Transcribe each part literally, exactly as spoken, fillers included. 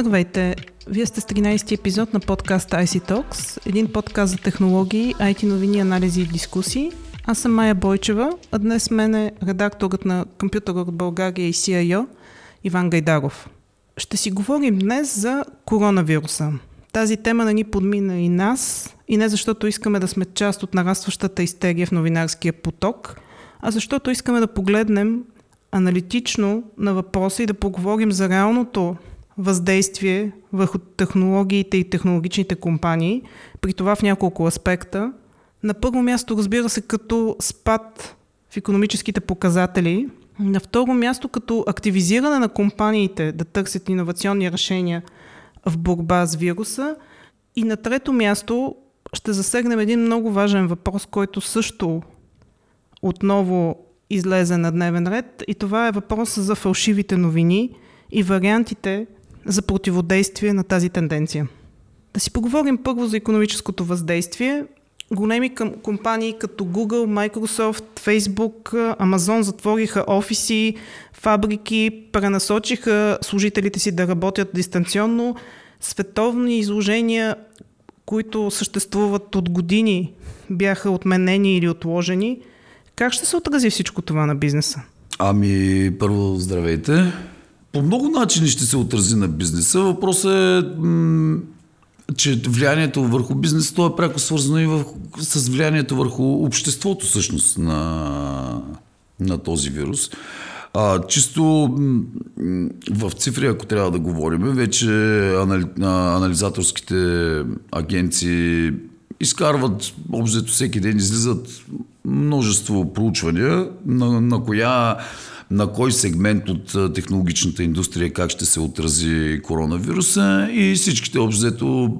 Здравейте! Вие сте с тринайсети епизод на подкаста ай си Talks, един подкаст за технологии, ай ти новини, анализи и дискусии. Аз съм Майя Бойчева, а днес с мен е редакторът на Computer.bg и си и о Иван Гайдаров. Ще си говорим днес за коронавируса. Тази тема не ни подмина и нас, и не защото искаме да сме част от нарастващата истерия в новинарския поток, а защото искаме да погледнем аналитично на въпроса и да поговорим за реалното въздействие върху технологиите и технологичните компании, при това в няколко аспекта. На първо място, разбира се, като спад в икономическите показатели. На второ място, като активизиране на компаниите да търсят иновационни решения в борба с вируса. И на трето място ще засегнем един много важен въпрос, който също отново излезе на дневен ред, и това е въпросът за фалшивите новини и вариантите за противодействие на тази тенденция. Да си поговорим първо за икономическото въздействие. Големи компании като Google, Microsoft, Facebook, Amazon затвориха офиси, фабрики, пренасочиха служителите си да работят дистанционно. Световни изложения, които съществуват от години, бяха отменени или отложени. Как ще се отрази всичко това на бизнеса? Ами, първо, здравейте. По много начини ще се отрази на бизнеса. Въпросът е, м- че влиянието върху бизнеса, то е пряко свързано и в, с влиянието върху обществото, всъщност, на, на този вирус. А, чисто м- в цифри, ако трябва да говорим, вече анали, анализаторските агенции изкарват, обзето всеки ден излизат множество проучвания на, на коя... на кой сегмент от технологичната индустрия как ще се отрази коронавируса, и всичките общо взето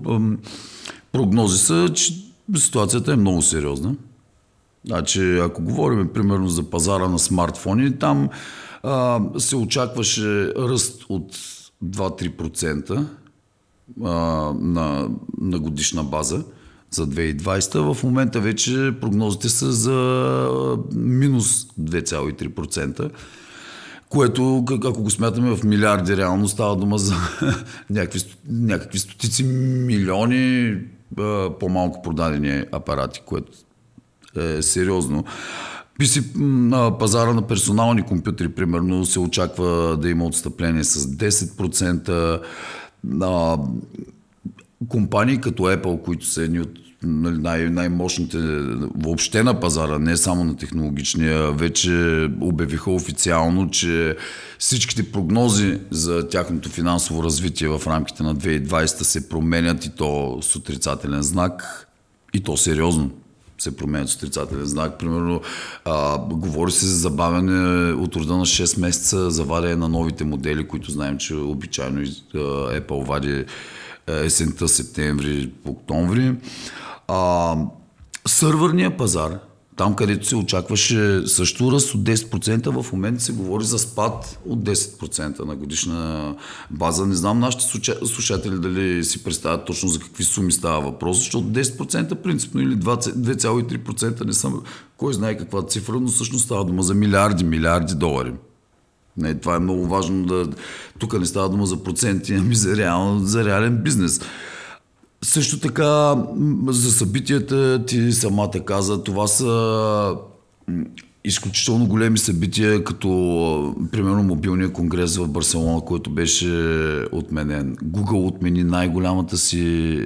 прогнози са, че ситуацията е много сериозна. Значи, ако говорим примерно за пазара на смартфони, там а, се очакваше ръст от два-три процента а, на, на годишна база за две хиляди и двадесета. В момента вече прогнозите са за минус две цяло и три процента, което, ако го смятаме в милиарди, реално става дума за някакви, някакви стотици милиони по-малко продадени апарати, което е сериозно. Пазара на персонални компютри, примерно, се очаква да има отстъпление с десет процента. Компании като Apple, които са едни от най- най-мощните въобще на пазара, не само на технологичния, вече обявиха официално, че всичките прогнози за тяхното финансово развитие в рамките на две хиляди и двадесета се променят, и то с отрицателен знак, и то сериозно се променят с отрицателен знак. Примерно, а, говори се за забавяне от рода на шест месеца за вадене на новите модели, които знаем, че обичайно Apple вади есента, септември, октомври. А, сървърния пазар, там където се очакваше също ръст от десет процента, в момента се говори за спад от десет процента на годишна база. Не знам нашите слушатели дали си представят точно за какви суми става въпрос, защото десет процента принципно или две цяло и три процента, не съм кой знае каква цифра, но всъщност става дума за милиарди, милиарди долари. Не, това е много важно. Да, тук не става дума за проценти, ами за, реал, за реален бизнес. Също така, за събитията ти самата каза, това са изключително големи събития, като примерно мобилния конгрес в Барселона, който беше отменен. Google отмени най-голямата си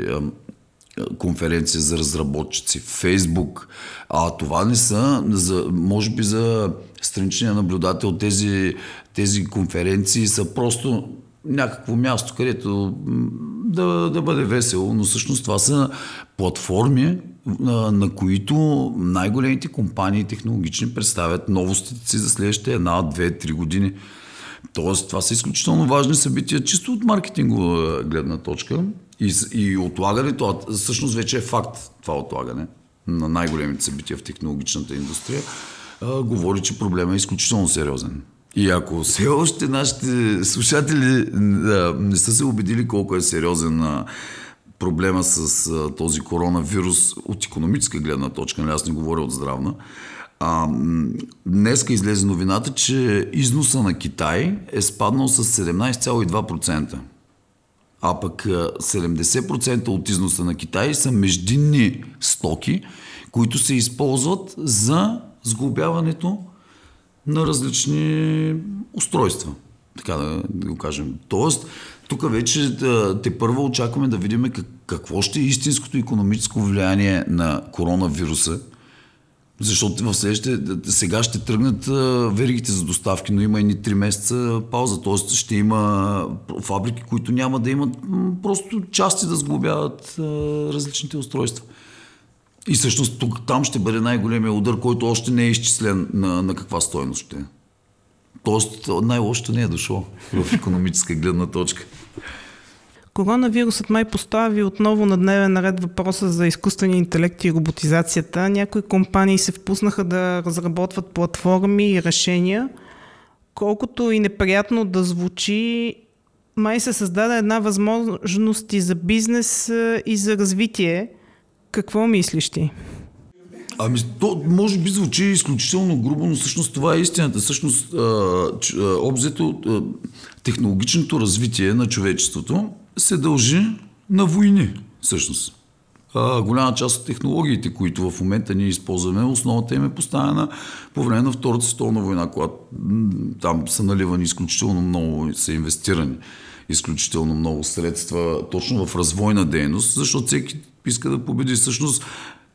конференция за разработчици. Facebook. А това не са, за, може би за страничния наблюдател, тези, тези конференции са просто някакво място, където да, да бъде весело, но всъщност това са платформи, на, на които най-големите компании технологични представят новостите си за следващите една, две, три години. Тоест, това са изключително важни събития, чисто от маркетингова гледна точка. И, и отлагането, а всъщност вече е факт това отлагане на най-големите събития в технологичната индустрия, а, говори, че проблемът е изключително сериозен. И ако все още нашите слушатели а, не са се убедили колко е сериозен а, проблема с а, този коронавирус от икономическа гледна точка, нали, аз не говоря от здравна, а, днеска излезе новината, че износа на Китай е спаднал с седемнадесет цяло и два процента. А пък седемдесет процента от износа на Китай са междинни стоки, които се използват за сглобяването на различни устройства. Така да, да го кажем. Тоест, тук вече да, те първо очакваме да видим как, какво ще е истинското икономическо влияние на коронавируса, защото в следващите, сега ще тръгнат веригите за доставки, но има едни три месеца пауза, т.е. ще има фабрики, които няма да имат просто части да сглобяват различните устройства. И всъщност тук, там ще бъде най-големия удар, който още не е изчислен на, на каква стойност ще е. Тоест най-лошото не е дошло в икономическа гледна точка. Коронавирусът май постави отново на дневен наред въпроса за изкуствения интелект и роботизацията. Някои компании се впуснаха да разработват платформи и решения. Колкото и неприятно да звучи, май се създаде една възможност и за бизнес, и за развитие. Какво мислиш ти? Ами, то може би звучи изключително грубо, но всъщност това е истината. Всъщност, обзето, технологичното развитие на човечеството се дължи на войни, всъщност. А, голяма част от технологиите, които в момента ние използваме, основата им е поставена по време на Втората световна война, когато там са наливани изключително много, са инвестирани изключително много средства точно в развойна дейност, защото всеки иска да победи. Всъщност,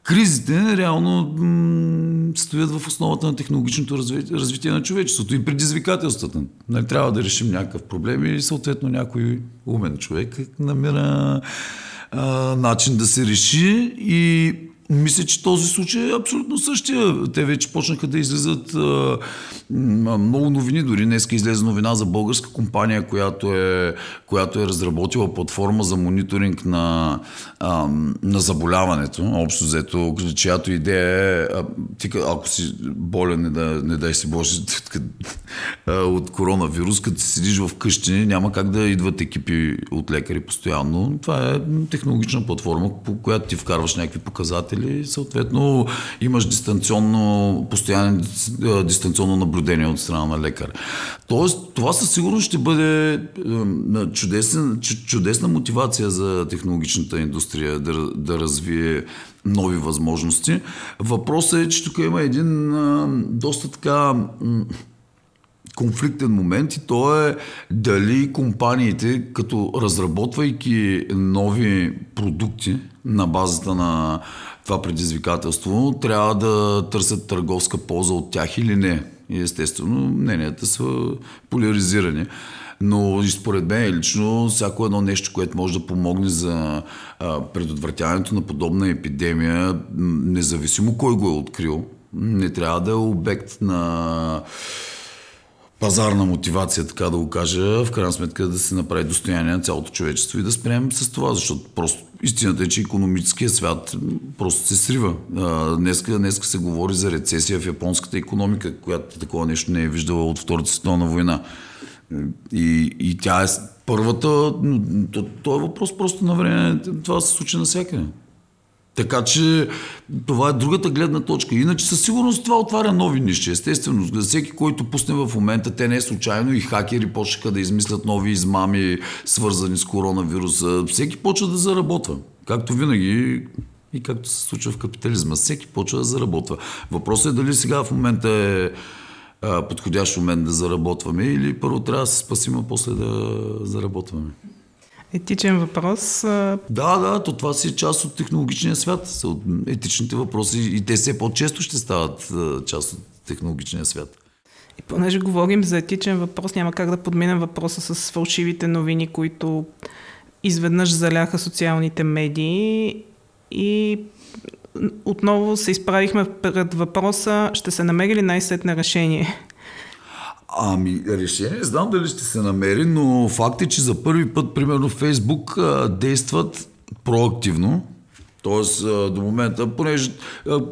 кризите реално м- стоят в основата на технологичното развитие, развитие на човечеството и предизвикателствата. Нали, трябва да решим някакъв проблем и съответно някой умен човек намира а, начин да се реши и мисля, че този случай е абсолютно същия. Те вече почнаха да излизат а, много новини. Дори днеска излезе новина за българска компания, която е, която е разработила платформа за мониторинг на, а, на заболяването. Общо взето, чиято идея е, а, ти, ако си болен, не, да, не дай си Боже, от коронавирус, като седиш в къщи, няма как да идват екипи от лекари постоянно. Това е технологична платформа, по която ти вкарваш някакви показатели. Съответно, имаш дистанционно, постоянно дистанционно наблюдение от страна на лекар. Тоест, това със сигурност ще бъде чудесна, чудесна мотивация за технологичната индустрия да, да развие нови възможности. Въпросът е, че тук има един доста така конфликтен момент и то е дали компаниите, като разработвайки нови продукти на базата на това предизвикателство, трябва да търсят търговска полза от тях или не. Естествено, мненията са поляризирани. Но и според мен лично всяко едно нещо, което може да помогне за предотвратяването на подобна епидемия, независимо кой го е открил, не трябва да е обект на пазарна мотивация, така да го кажа, в крайна сметка да се направи достояние на цялото човечество и да спрем с това, защото просто истината е, че икономическият свят просто се срива. Днеска, днеска се говори за рецесия в японската икономика, която такова нещо не е виждала от Втората световна война. И, и тя е първата, то, то е въпрос просто на време, това се случи навсякъде. Така че това е другата гледна точка. Иначе със сигурност това отваря нови ниши. Естествено, за всеки, който пусне в момента, те не е случайно и хакери почнаха да измислят нови измами, свързани с коронавируса. Всеки почва да заработва. Както винаги и както се случва в капитализма. Всеки почва да заработва. Въпросът е дали сега в момента е подходящ момент да заработваме или първо трябва да се спасим, а после да заработваме. Етичен въпрос. Да, да, то това си е част от технологичния свят. От етичните въпроси и те все по-често ще стават част от технологичния свят. И понеже говорим за етичен въпрос, няма как да подминем въпроса с фалшивите новини, които изведнъж заляха социалните медии и отново се изправихме пред въпроса, ще се намери ли най-сетне решение? Ами, решение, знам дали ще се намери, но факт е, че за първи път, примерно, Фейсбук действат проактивно. Тоест, до момента, понеже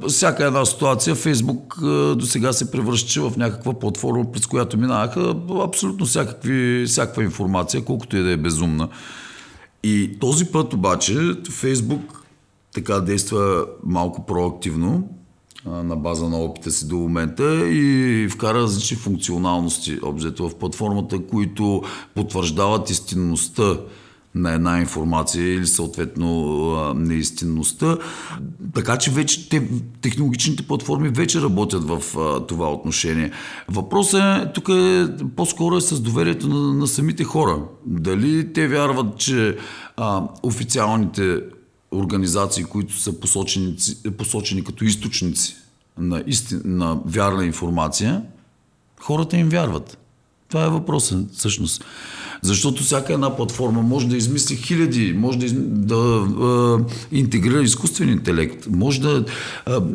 всяка една ситуация, Фейсбук до сега се превръща в някаква платформа, през която минаха абсолютно всякакви, всякаква информация, колкото и да е безумна. И този път обаче Фейсбук така действа малко проактивно, на база на опита си до момента и вкара различни функционалности обзето в платформата, които потвърждават истинността на една информация или съответно неистинността. Така че вече те, технологичните платформи вече работят в това отношение. Въпросът е, тук е, по-скоро е с доверието на, на самите хора. Дали те вярват, че а, официалните организации, които са посочени, посочени като източници на, истин, на вярна информация, хората им вярват. Това е въпросът всъщност. Защото всяка една платформа може да измисли хиляди, може да, из... да е, интегрира изкуствен интелект, може да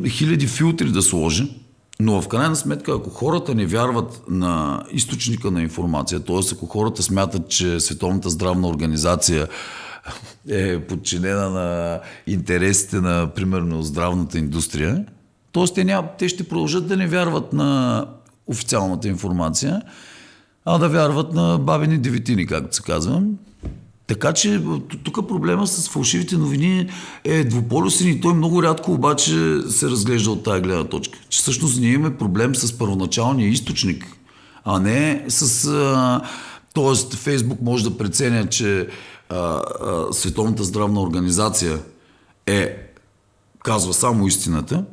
е, хиляди филтри да сложи, но в крайна сметка, ако хората не вярват на източника на информация, т.е. ако хората смятат, че Световната здравна организация е подчинена на интересите на, примерно, здравната индустрия, т.е. те, няма... те ще продължат да не вярват на официалната информация, а да вярват на бабени деветини, както се казвам. Така че тук проблема с фалшивите новини е двуполюсен и той много рядко обаче се разглежда от тая гледна точка. Че всъщност ние имаме проблем с първоначалния източник, а не с... А, тоест Фейсбук може да преценя, че а, а, Световната здравна организация е казва само истината,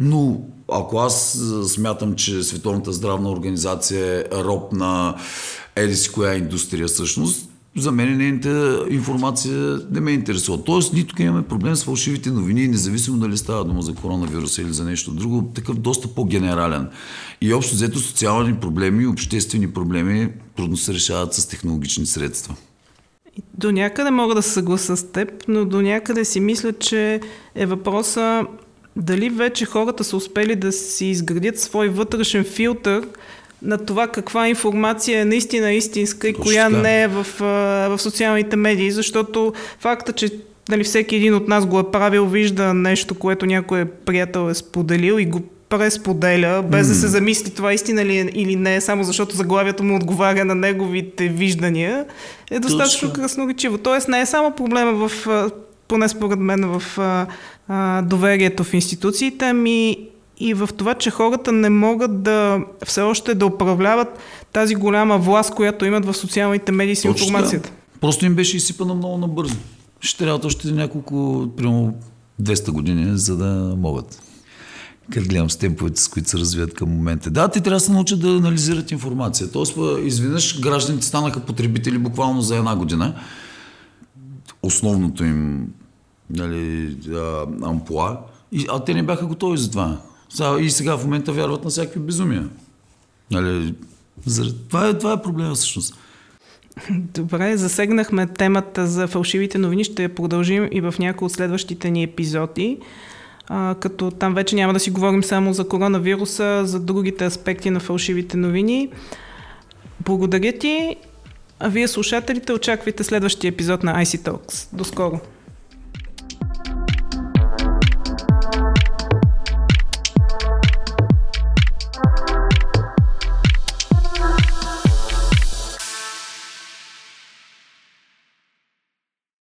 но ако аз смятам, че Световната здравна организация е роб на еди си коя индустрия всъщност, за мен нейната информация не ме интересува. Тоест, ние тук имаме проблем с фалшивите новини, независимо дали става дума за коронавируса или за нещо друго, такъв доста по-генерален. И общо взето социални проблеми, обществени проблеми трудно се решават с технологични средства. До някъде мога да се съглася с теб, но до някъде си мисля, че е въпроса дали вече хората са успели да си изградят свой вътрешен филтър на това каква информация е наистина истинска и точно коя така не е в, в социалните медии, защото факта, че нали, всеки един от нас го е правил, вижда нещо, което някой приятел е споделил и го пресподеля, без mm. да се замисли това истина ли е или не, само защото заглавието му отговаря на неговите виждания, е достатъчно красноречиво. Тоест не е само проблема в... поне според мен в а, а, доверието в институциите, ами и в това, че хората не могат да все още да управляват тази голяма власт, която имат в социалните медии с информацията. Просто им беше изсипана много набързо. Ще трябва още няколко, примерно двеста години, за да могат. Къде гледам с темповете, с които се развият към момента. Да, те трябва да се научат да анализират информация. Тоест, изведнъж гражданите станаха потребители буквално за една година. Основното им нали, а, амплуа, а те не бяха готови за това. И сега в момента вярват на всякакви безумия. Нали, това, е, това е проблема всъщност. Добре, засегнахме темата за фалшивите новини, ще я продължим и в някои от следващите ни епизоди, а, като там вече няма да си говорим само за коронавируса, за другите аспекти на фалшивите новини. Благодаря ти. А вие, слушателите, очаквайте следващия епизод на ай си Talks. До скоро!